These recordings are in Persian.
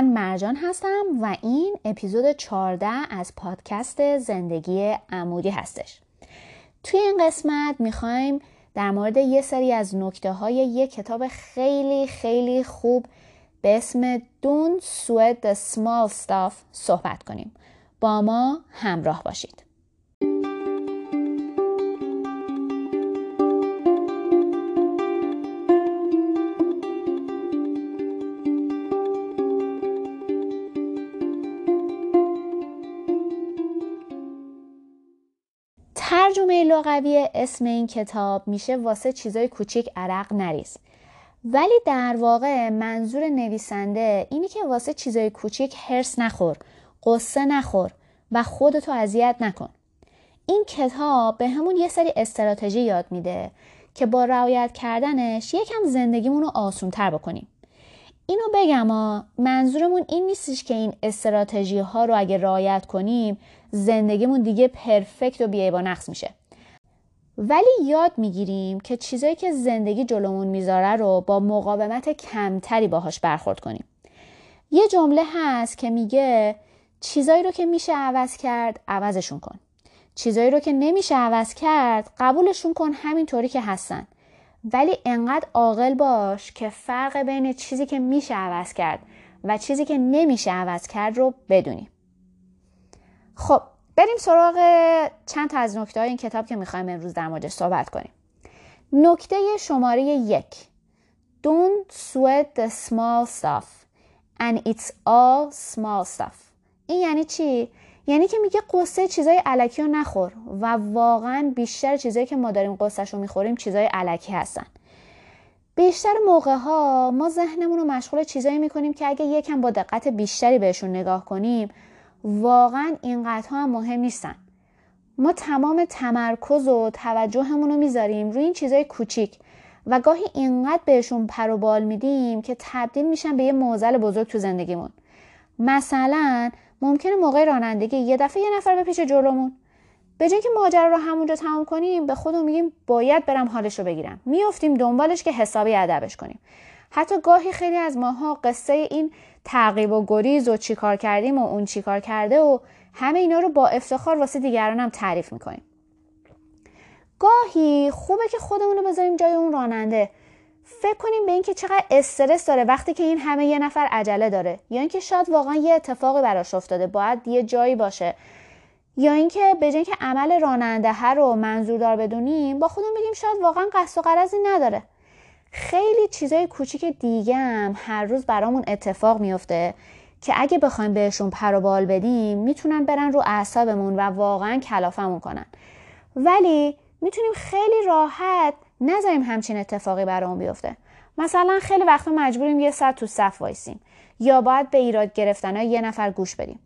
من مرجان هستم و این اپیزود 14 از پادکست زندگی عمودی هستش. توی این قسمت میخوایم در مورد یه سری از نکته‌های یه کتاب خیلی خیلی خوب به اسم Don't Sweat the Small Stuff صحبت کنیم. با ما همراه باشید. ترجمه لغوی اسم این کتاب میشه واسه چیزای کوچیک عرق نریز، ولی در واقع منظور نویسنده اینی که واسه چیزای کوچیک حرص نخور، قصه نخور و خودتو اذیت نکن. این کتاب به همون یه سری استراتژی یاد میده که با رعایت کردنش یکم زندگیمون رو آسون‌تر بکنیم. اینو بگم منظورمون این نیستش که این استراتژی ها رو اگه رعایت کنیم زندگیمون دیگه پرفکت و بی‌عیب و نقص میشه، ولی یاد میگیریم که چیزایی که زندگی جلومون میذاره رو با مقاومت کمتری باهاش برخورد کنیم. یه جمله هست که میگه چیزایی رو که میشه عوض کرد عوضشون کن، چیزایی رو که نمیشه عوض کرد قبولشون کن همینطوری که هستن، ولی انقدر عاقل باش که فرق بین چیزی که میشه عوض کرد و چیزی که نمیشه عوض کرد رو بدونی. خب بریم سراغ چند تا از نکته‌های این کتاب که میخوایم امروز در موردش صحبت کنیم. نکته شماره 1: Don't sweat the small stuff and it's all small stuff. این یعنی چی؟ یعنی که میگه قصه چیزای الکی رو نخور و واقعا بیشتر چیزایی که ما داریم قصه‌شو میخوریم چیزای الکی هستن. بیشتر موقع‌ها ما ذهنمون رو مشغول چیزایی میکنیم که اگه یکم با دقت بیشتری بهشون نگاه کنیم واقعا اینقدرها هم مهم نیستن. ما تمام تمرکز و توجهمون رو میذاریم روی این چیزای کوچیک و گاهی اینقدر بهشون پر و بال میدیم که تبدیل میشن به یه معضل بزرگ تو زندگیمون. مثلا ممکنه موقع رانندگی یه دفعه یه نفر بپیچه جلومون، به جای که ماجرا رو همونجا تمام کنیم به خودمون میگیم باید برم حالش رو بگیرم، میافتیم دنبالش که حسابی ادبش کنیم. حتی گاهی خیلی از ماها قصه این تعقیب و گریز و چیکار کردیم و اون چیکار کرده و همه اینا رو با افتخار واسه دیگران هم تعریف میکنیم. گاهی خوبه که خودمون رو بذاریم جای اون راننده، فکر کنیم به اینکه چقدر استرس داره وقتی که این همه یه نفر عجله داره، یا اینکه شاید واقعا یه اتفاقی براش افتاده باید یه جایی باشه، یا اینکه به جای اینکه عمل راننده ها رو منظوردار بدونیم با خودمون بگیم شاید واقعا قصد و غرضی نداره. خیلی چیزای کوچیک دیگه هم هر روز برامون اتفاق میفته که اگه بخوایم بهشون پر و بال بدیم میتونن برن رو اعصابمون و واقعا کلافمون کنن، ولی میتونیم خیلی راحت نذاریم همچین اتفاقی برامون بیفته. مثلا خیلی وقتا مجبوریم یه ساعت تو صف وایسیم یا باید به ایراد گرفتنای یه نفر گوش بدیم.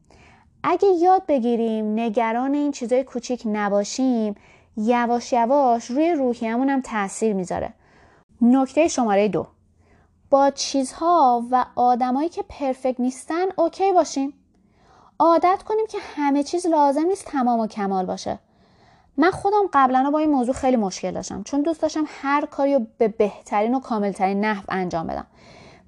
اگه یاد بگیریم نگران این چیزای کوچیک نباشیم یواش یواش روی روحیه‌مون هم تاثیر میذاره. نکته شماره 2: با چیزها و آدمایی که پرفکت نیستن اوکی باشیم. عادت کنیم که همه چیز لازم نیست تمام و کمال باشه. من خودم قبلا با این موضوع خیلی مشکل داشتم، چون دوست داشتم هر کاری رو به بهترین و کاملترین نحو انجام بدم،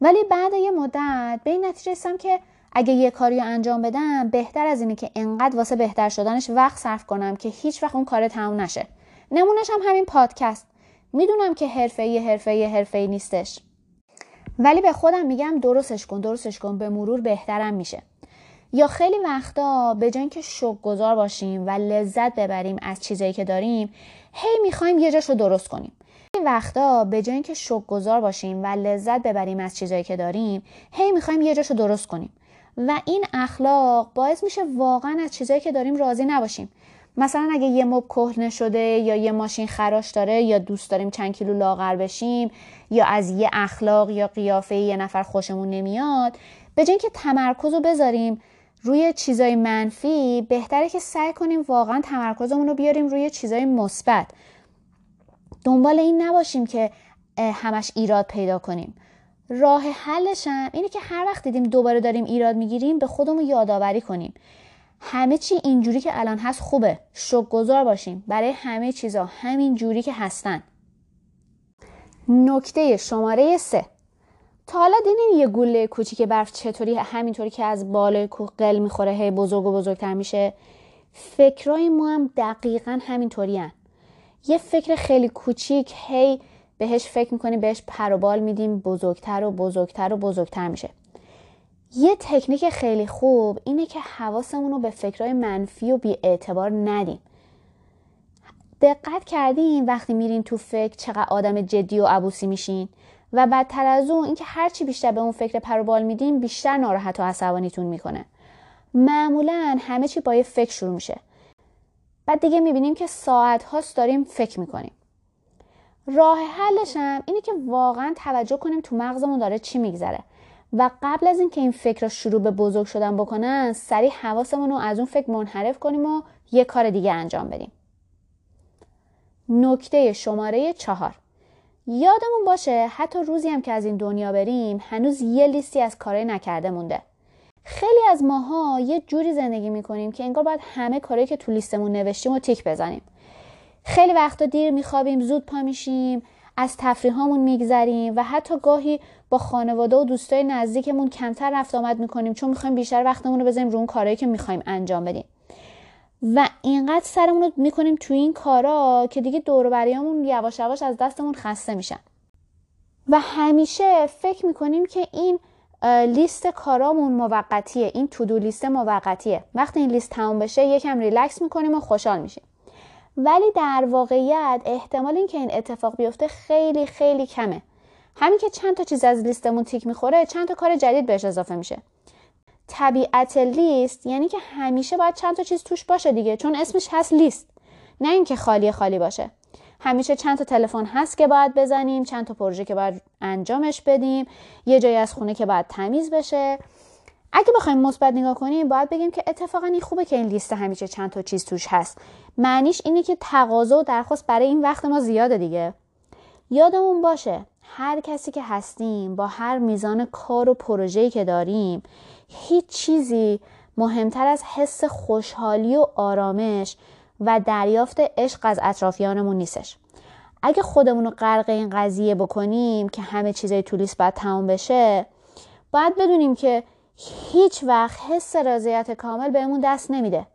ولی بعد یه مدت به این نتیجه رسیدم که اگه یه کاری رو انجام بدم بهتر از اینه که انقدر واسه بهتر شدنش وقت صرف کنم که هیچ وقت اون کار تموم نشه. نمونه‌ش هم همین پادکست. میدونم که حرفه‌ای نیستش، ولی به خودم میگم درستش کن، به مرور بهترم میشه. یا خیلی وقتا به جای اینکه شوق‌گذار باشیم و لذت ببریم از چیزایی که داریم میخوایم یه جاشو درست کنیم. و این اخلاق باعث میشه واقعا از چیزایی که داریم راضی نباشیم. مثلا اگه یه مبل کهنه شده یا یه ماشین خراش داره یا دوست داریم چند کیلو لاغر بشیم یا از یه اخلاق یا قیافه یه نفر خوشمون نمیاد، به جای اینکه تمرکز رو بذاریم روی چیزای منفی بهتره که سعی کنیم واقعا تمرکزمون رو بیاریم روی چیزای مثبت. دنبال این نباشیم که همش ایراد پیدا کنیم. راه حلش هم اینه که هر وقت دیدیم دوباره داریم ایراد میگیریم به خودمون یادآوری کنیم همه چی اینجوری که الان هست خوبه، شکرگزار باشیم برای همه چیزا همین جوری که هستن. نکته شماره 3: تا حالا دیدین یه گوله کوچیک برف چطوری همینطوری که از بالای کوه قل میخوره هی بزرگ و بزرگتر میشه؟ فکرای ما هم دقیقاً همینطورین. یه فکر خیلی کوچیک هی بهش فکر میکنیم، بهش پر و بال میدیم، بزرگتر و بزرگتر و بزرگتر میشه. یه تکنیک خیلی خوب اینه که حواسمون رو به فکرای منفی و بی‌اعتبار ندیم. دقت کردین وقتی میرین تو فکر چقدر آدم جدی و عبوسی میشین؟ و بدتر از اون اینکه هرچی بیشتر به اون فکر پر و بال میدین بیشتر ناراحت و عصبانیتون میکنه. معمولاً همه چی با یه فکر شروع میشه. بعد دیگه میبینیم که ساعت هاست داریم فکر میکنیم. راه حلش هم اینه که واقعاً توجه کنیم تو مغزمون داره چی میگذره و قبل از اینکه این فکرها شروع به بزرگ شدن بکنن سریع حواسمون رو از اون فکر منحرف کنیم و یه کار دیگه انجام بدیم. نکته شماره 4. یادمون باشه حتی روزی هم که از این دنیا بریم هنوز یه لیستی از کارهای نکرده مونده. خیلی از ماها یه جوری زندگی میکنیم که انگار باید همه کارهایی که تو لیستمون نوشتیم رو تیک بزنیم. خیلی وقتا دیر میخوابیم، زود پا میشیم، از تفریحامون میگذریم و حتی گاهی با خانواده و دوستای نزدیکمون کمتر رفت آمد میکنیم چون میخوایم بیشتر وقتمون رو بذاریم رو اون کارهایی که میخوایم انجام بدیم. و اینقدر سرمون رو میکنیم تو این کارا که دیگه دور و بریامون یواش یواش از دستمون خسته میشن. و همیشه فکر میکنیم که این لیست کارامون موقتیه، این تو دو لیست موقتیه. وقتی این لیست تموم بشه یکم ریلکس میکنیم و خوشحال میشیم. ولی در واقعیت احتمال این که این اتفاق بیفته خیلی خیلی کمه. همین که چند تا چیز از لیستمون تیک میخوره، چند تا کار جدید بهش اضافه میشه. طبیعت لیست یعنی که همیشه باید چند تا چیز توش باشه دیگه، چون اسمش هست لیست، نه اینکه خالی خالی باشه. همیشه چند تا تلفن هست که باید بزنیم، چند تا پروژه که باید انجامش بدیم، یه جایی از خونه که باید تمیز بشه. اگه بخوایم مثبت نگاه کنیم باید بگیم که اتفاقا این خوبه که این لیست همیشه چند تا چیز توش هست. معنیش اینه که تقاضا و درخواست برای این وقت ما زیاده دیگه. یادمون باشه هر کسی که هستیم با هر میزان کار و پروژه‌ای که داریم هیچ چیزی مهمتر از حس خوشحالی و آرامش و دریافت عشق از اطرافیانمون نیستش. اگه خودمون رو غرق این قضیه بکنیم که همه چیزای تو لیست باید تموم بشه، باید بدونیم که هیچ وقت حس رضایت کامل بهمون دست نمیده.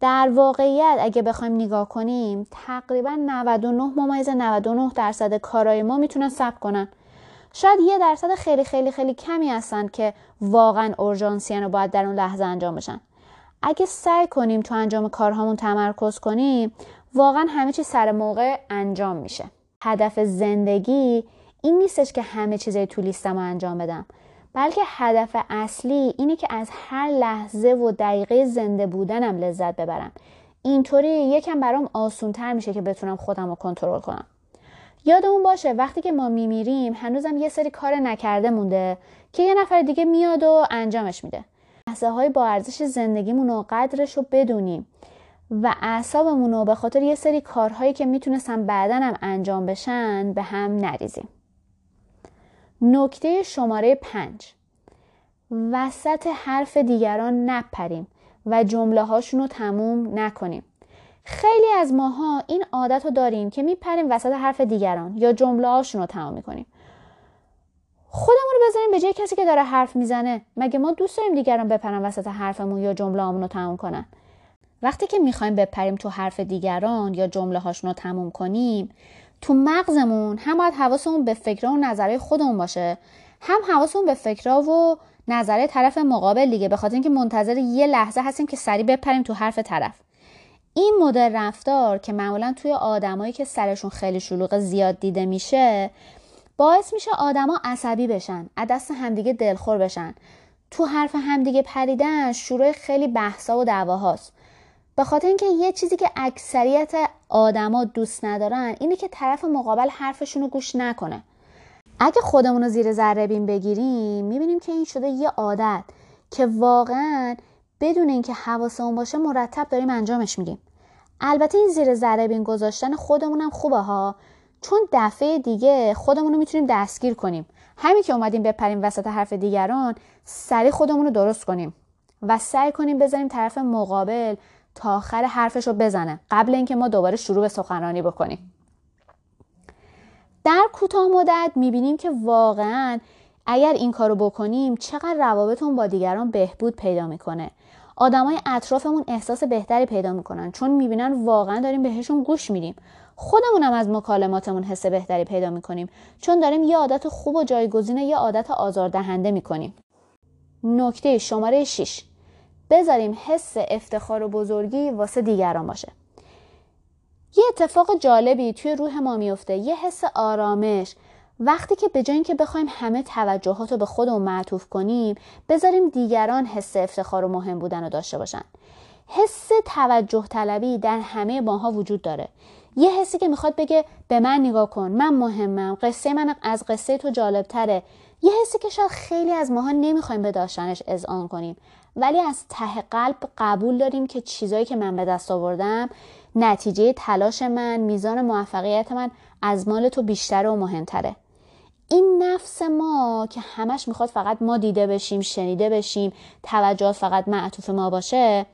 در واقعیت اگه بخوایم نگاه کنیم تقریبا 99.99% کارهای ما میتونن صبر کنن. شاید 1% خیلی خیلی خیلی کمی هستن که واقعا اورژانسین و باید در اون لحظه انجام بشن. اگه سعی کنیم تو انجام کارهامون تمرکز کنیم واقعا همه چی سر موقع انجام میشه. هدف زندگی این نیستش که همه چیزای تو لیستم انجام بدم، بلکه هدف اصلی اینه که از هر لحظه و دقیقه زنده بودنم لذت ببرم. اینطوری یکم برام آسونتر میشه که بتونم خودم رو کنترل کنم. یادمون باشه وقتی که ما میمیریم هنوزم یه سری کار نکرده مونده که یه نفر دیگه میاد و انجامش میده. لحظه های با ارزش زندگیمون رو قدرش رو بدونیم و اعصابمون رو به خاطر یه سری کارهایی که میتونستن بعدن هم انجام بشن به هم نریزیم. نکته شماره 5. وسط حرف دیگران نپریم و جمله هاشون رو تموم نکنیم. خیلی از ماها این عادت رو داریم که میپریم وسط حرف دیگران یا جمله هاشون رو تموم میکنیم. خودمون رو بذاریم به جای کسی که داره حرف میزنه. مگه ما دوست داریم دیگران بپرن وسط حرفمون یا جمله هامون رو تموم کنن؟ وقتی که میخوایم بپریم تو حرف دیگران یا جمله هاشون رو تموم کنیم، تو مغزمون هم باید حواسمون به فکرها و نظرهای خودمون باشه، هم حواسمون به فکرها و نظرهای طرف مقابل دیگه، به خاطر اینکه منتظر یه لحظه هستیم که سریع بپریم تو حرف طرف. این مدل رفتار که معمولا توی آدمایی که سرشون خیلی شلوغ زیاد دیده میشه، باعث میشه آدما عصبی بشن، از دست همدیگه دلخور بشن. تو حرف همدیگه پریدن شروع خیلی بحثا و دعواهاست. به خاطر اینکه یه چیزی که اکثریت آدما دوست ندارن اینه که طرف مقابل حرفشون رو گوش نکنه. اگه خودمون رو زیر ذره بین بگیریم میبینیم که این شده یه عادت که واقعاً بدون اینکه حواسمون باشه مرتب داریم انجامش میدیم. البته این زیر ذره بین گذاشتن خودمونم خوبه ها، چون دفعه دیگه خودمون رو میتونیم دستگیر کنیم. همین که اومدیم بپریم وسط حرف دیگران، سریع خودمون رو درست کنیم و سعی کنیم بذاریم طرف مقابل تا آخر حرفش رو بزنه قبل اینکه ما دوباره شروع به سخنرانی بکنیم. در کوتاه مدت میبینیم که واقعاً اگر این کارو بکنیم چقدر روابطمون با دیگران بهبود پیدا میکنه. آدمای اطرافمون احساس بهتری پیدا میکنن چون میبینن واقعا داریم بهشون گوش میدیم. خودمونم از مکالماتمون حس بهتری پیدا میکنیم چون داریم یه عادت خوب و جایگزین یه عادت آزاردهنده میکنیم. نکته شماره 6، بذاریم حس افتخار و بزرگی واسه دیگران باشه. یه اتفاق جالبی توی روح ما میفته، یه حس آرامش، وقتی که به جای اینکه بخوایم همه توجهاتو به خودمون معطوف کنیم، بذاریم دیگران حس افتخار و مهم بودن رو داشته باشن. حس توجه طلبی در همه ماها وجود داره. یه حسی که میخواد بگه به من نگاه کن، من مهمم، قصه من از قصه تو جالبتره. یه حسی که شاید خیلی از ماها نمیخوایم به داشتنش اذعان کنیم، ولی از ته قلب قبول داریم که چیزایی که من به دست آوردم، نتیجه تلاش من، میزان موفقیت من از مال تو بیشتر و مهمتره. این نفس ما که همش میخواد فقط ما دیده بشیم، شنیده بشیم، توجه فقط معطوف ما باشه،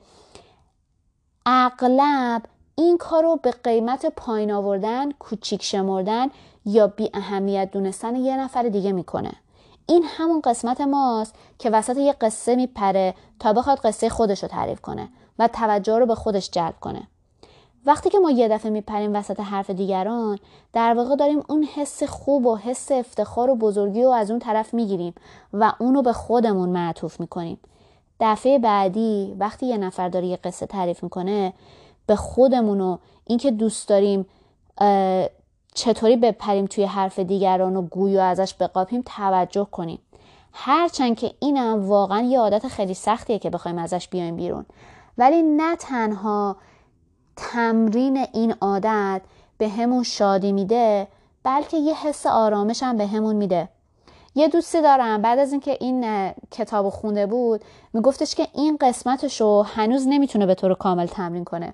اغلب این کارو به قیمت پایین آوردن، کوچیک شمردن یا بی اهمیت دونستن یه نفر دیگه میکنه. این همون قسمت ماست که وسط یه قصه میپره تا بخواد قصه خودش رو تعریف کنه و توجه رو به خودش جلب کنه. وقتی که ما یه دفعه میپریم وسط حرف دیگران، در واقع داریم اون حس خوب و حس افتخار و بزرگی رو از اون طرف میگیریم و اون رو به خودمون معطوف میکنیم. دفعه بعدی وقتی یه نفر داره یه قصه تعریف میکنه، به خودمون و اینکه دوست داریم چطوری بپریم توی حرف دیگران و گویا ازش بقاپیم توجه کنیم. هرچند که اینم واقعا یه عادت خیلی سختیه که بخوایم ازش بیایم بیرون، ولی نه تنها تمرین این عادت به همون شادی میده، بلکه یه حس آرامش هم به همون میده. یه دوستی دارم بعد از اینکه این کتابو خونده بود میگفتش که این قسمتشو هنوز نمیتونه به طور کامل تمرین کنه،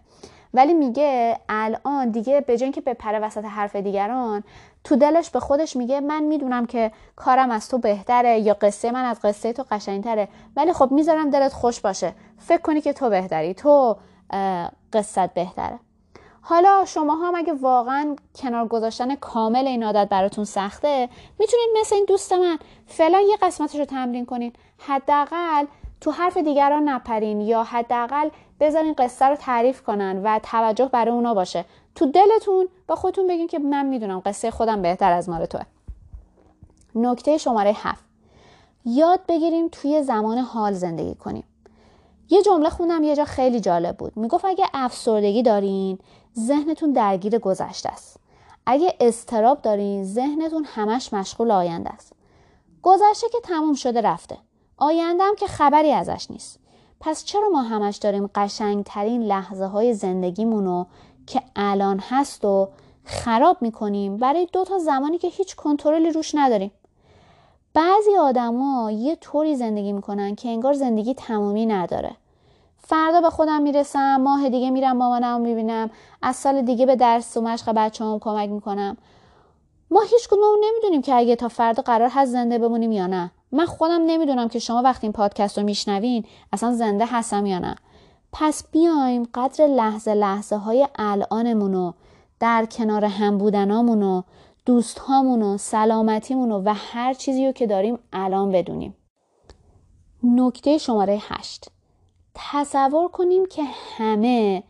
ولی میگه الان دیگه به جای اینکه بپره وسط حرف دیگران، تو دلش به خودش میگه من میدونم که کارم از تو بهتره یا قصه من از قصه تو قشنگتره، ولی خب میذارم دلت خوش باشه، فکر کنی که تو بهتری، تو قصت بهتره. حالا شماها مگه واقعا کنار گذاشتن کامل این عادت براتون سخته، میتونید مثل این دوست من فعلا یه قسمتشو تمرین کنین، حداقل تو حرف دیگران نپرین یا حداقل بذارین قصه رو تعریف کنن و توجه برای اونا باشه. تو دلتون با خودتون بگین که من میدونم قصه خودم بهتر از مال توه. نکته شماره 7، یاد بگیریم توی زمان حال زندگی کنیم. یه جمله خوندم یه جا خیلی جالب بود، میگفت اگه افسردگی دارین ذهنتون درگیر گذشته است، اگه اضطراب دارین ذهنتون همش مشغول آینده است. گذشته که تموم شده رفته، آینده هم که خبری ازش نیست. پس چرا ما همش داریم قشنگترین لحظه های زندگیمونو که الان هست و خراب میکنیم برای 2 تا زمانی که هیچ کنترلی روش نداریم؟ بعضی آدما یه طوری زندگی میکنن که انگار زندگی تمومی نداره. فردا به خودم میرسم، ماه دیگه میرم مامانم میبینم، از سال دیگه به درس و مشق بچه‌هام کمک میکنم. ما هیچ کدوممون نمیدونیم که اگه تا فردا قرار هست زنده بمونیم یا نه. من خودم نمیدونم که شما وقتی این پادکست رو میشنوین اصلا زنده هستم یا نه. پس بیایم قدر لحظه های الانمونو، در کنار هم بودنامونو، دوست هامونو، سلامتیمونو و هر چیزی رو که داریم الان بدونیم. نکته شماره 8، تصور کنیم که همه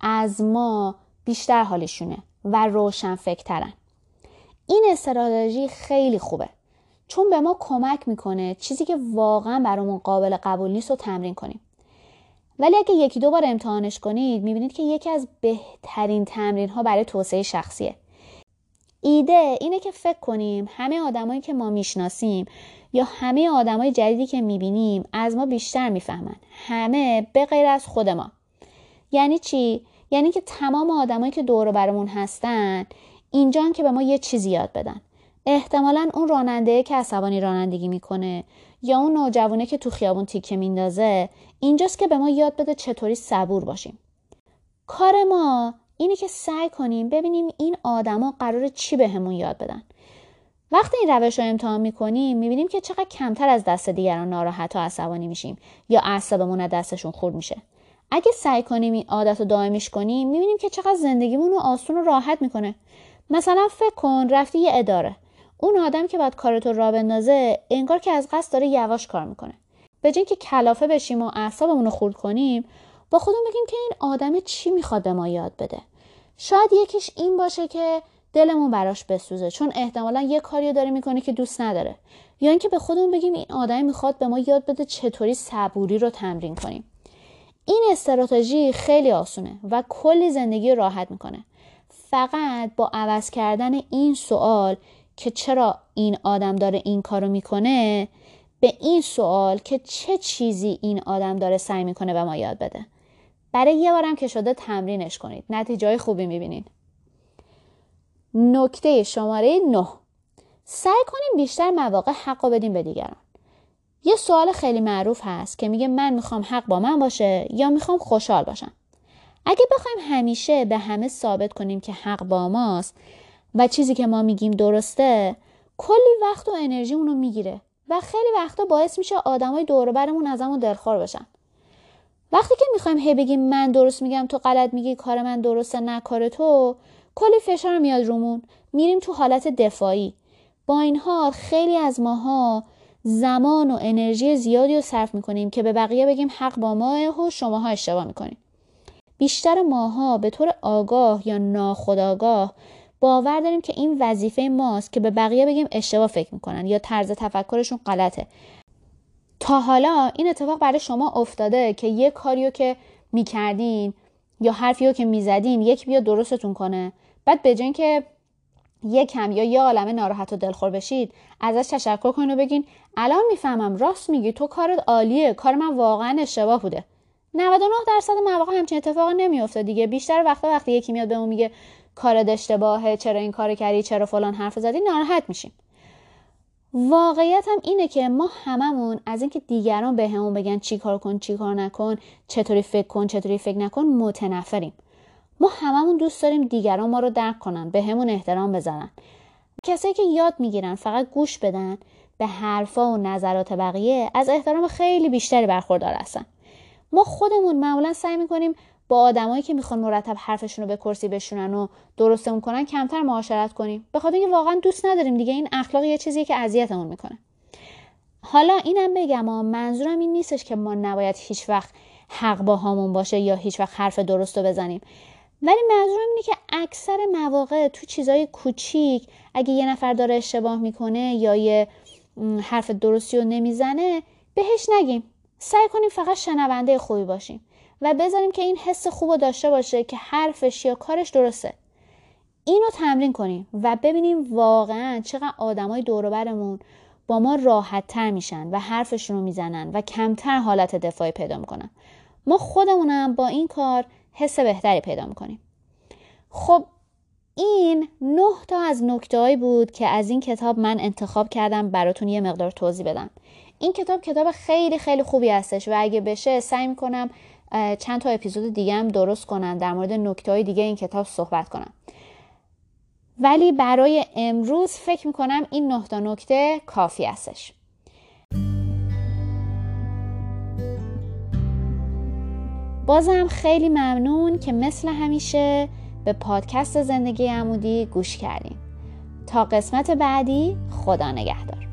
از ما بیشتر حالشونه و روشن فکرن. این استراتژی خیلی خوبه چون به ما کمک میکنه چیزی که واقعا برامون قابل قبول نیست رو تمرین کنیم. ولی اگه 1-2 بار امتحانش کنید میبینید که یکی از بهترین تمرین ها برای توسعه شخصیه. ایده اینه که فکر کنیم همه آدمایی که ما میشناسیم یا همه آدمای جدیدی که میبینیم از ما بیشتر میفهمن، همه به غیر از خود ما. یعنی چی؟ یعنی که تمام آدمایی که دور و برمون هستن اینجان که به ما یه چیزی یاد بدن. احتمالاً اون راننده که عصبانی رانندگی میکنه یا اون نوجوانه که تو خیابون تیکه میندازه اینجاست که به ما یاد بده چطوری صبور باشیم. کار ما اینه که سعی کنیم ببینیم این آدما قراره چی بهمون یاد بدن. وقتی این روش رو امتحان میکنیم میبینیم که چقدر کمتر از دست دیگران ناراحت و عصبانی میشیم یا اعصابمون از دستشون خورد میشه. اگه سعی کنیم این عادت رو دائمیش کنیم میبینیم که چقدر زندگیمون رو آسون و راحت میکنه. مثلا فکر کن رفتی یه اداره، اون آدم که بعد کارتو راه بندازه انگار که از قصد داره یواش کار میکنه. به جای اینکه کلافه بشیم و اعصابمون رو خورد کنیم، با خودمون بگیم که این آدم چی میخواد به ما یاد بده. شاید یکیش این باشه که دلمون براش بسوزه، چون احتمالاً یه کاریو داره میکنه که دوست نداره. یا اینکه به خودمون بگیم این آدم میخواد به ما یاد بده چطوری صبوری رو تمرین کنیم. این استراتژی خیلی آسونه و کلی زندگی راحت میکنه. فقط با عوض کردن این سوال که چرا این آدم داره این کارو میکنه به این سوال که چه چیزی این آدم داره سعی میکنه به ما یاد بده. برای یه بارم که شده تمرینش کنید، نتیجه خوبی میبینید. نکته شماره 9، سعی کنیم بیشتر مواقع حقو بدیم به دیگران. یه سوال خیلی معروف هست که میگه من میخوام حق با من باشه یا میخوام خوشحال باشم. اگه بخوایم همیشه به همه ثابت کنیم که حق با ماست و چیزی که ما میگیم درسته، کلی وقت و انرژی اونو میگیره و خیلی وقتا باعث میشه آدمای دور و برمون ازمون دلخور بشن. وقتی که میخوایم هی بگیم من درست میگم تو غلط میگی، کار من درسته نه کار تو، کلی فشار میاد رومون، میریم تو حالت دفاعی. با این حال خیلی از ماها زمان و انرژی زیادی رو صرف میکنیم که به بقیه بگیم حق با ماه و شماها اشتباه میکنیم. بیشتر ماها به طور آگاه یا ناخودآگاه باور داریم که این وظیفه ماست که به بقیه بگیم اشتباه فکر میکنن یا طرز تفکرشون غلطه. تا حالا این اتفاق برای شما افتاده که یه کاریو که میکردین یا حرفیو که میزدین یک بیا درستتون کنه، بعد به جای اینکه یکم یا یه عالمه ناراحت و دلخور بشید ازش تشکر کنین و بگین الان میفهمم راست میگی، تو کارت عالیه، کار من واقعا اشتباه بوده. 99% مواقع همچین اتفاقی نمیفته دیگه. بیشتر وقتا وقتی یکی میاد بهمون میگه کارت اشتباهه، چرا این کارو کردی، چرا فلان حرف زدی، ناراحت میشیم. واقعیت هم اینه که ما هممون از اینکه دیگران بهمون بگن چی کار کن، چی کار نکن، چطوری فکر کن، چطوری فکر نکن متنفریم. ما هممون دوست داریم دیگران ما رو درک کنن، بهمون احترام بذارن. کسایی که یاد میگیرن فقط گوش بدن به حرفا و نظرات بقیه، از احترام خیلی بیشتری برخوردار هستن. ما خودمون معمولا سعی میکنیم با آدمایی که میخوان مرتب حرفشون رو به کرسی بشونن و درستمون کنن کمتر معاشرت کنیم، به خاطر اینکه واقعا دوست نداریم دیگه. این اخلاق یه چیزیه که اذیتمون میکنه. حالا اینم بگم منظورم این نیستش که ما نباید هیچ وقت حق با هامون باشه یا هیچ وقت حرف درستو بزنیم، ولی منظورم اینه که اکثر مواقع تو چیزای کوچیک اگه یه نفر داره اشتباه میکنه یا یه حرف درستی رو نمیزنه بهش نگیم. سعی کنیم فقط شنونده خوبی باشیم و بذاریم که این حس خوبو داشته باشه که حرفش یا کارش درسته. اینو تمرین کنیم و ببینیم واقعا چقدر آدمای دور و برمون با ما راحت‌تر میشن و حرفشون رو میزنن و کمتر حالت دفاعی پیدا میکنن. ما خودمونم با این کار حس بهتری پیدا میکنیم. خب این 9 تا از نکته‌ای بود که از این کتاب من انتخاب کردم براتون یه مقدار توضیح بدم. این کتاب خیلی خیلی خوبی هستش و اگه بشه سعی میکنم چند تا اپیزود دیگه هم درست کنم در مورد نکته‌های دیگه این کتاب صحبت کنم، ولی برای امروز فکر میکنم این 9 تا نکته کافی هستش. بازم خیلی ممنون که مثل همیشه به پادکست زندگی عمودی گوش کردین. تا قسمت بعدی، خدا نگهدار.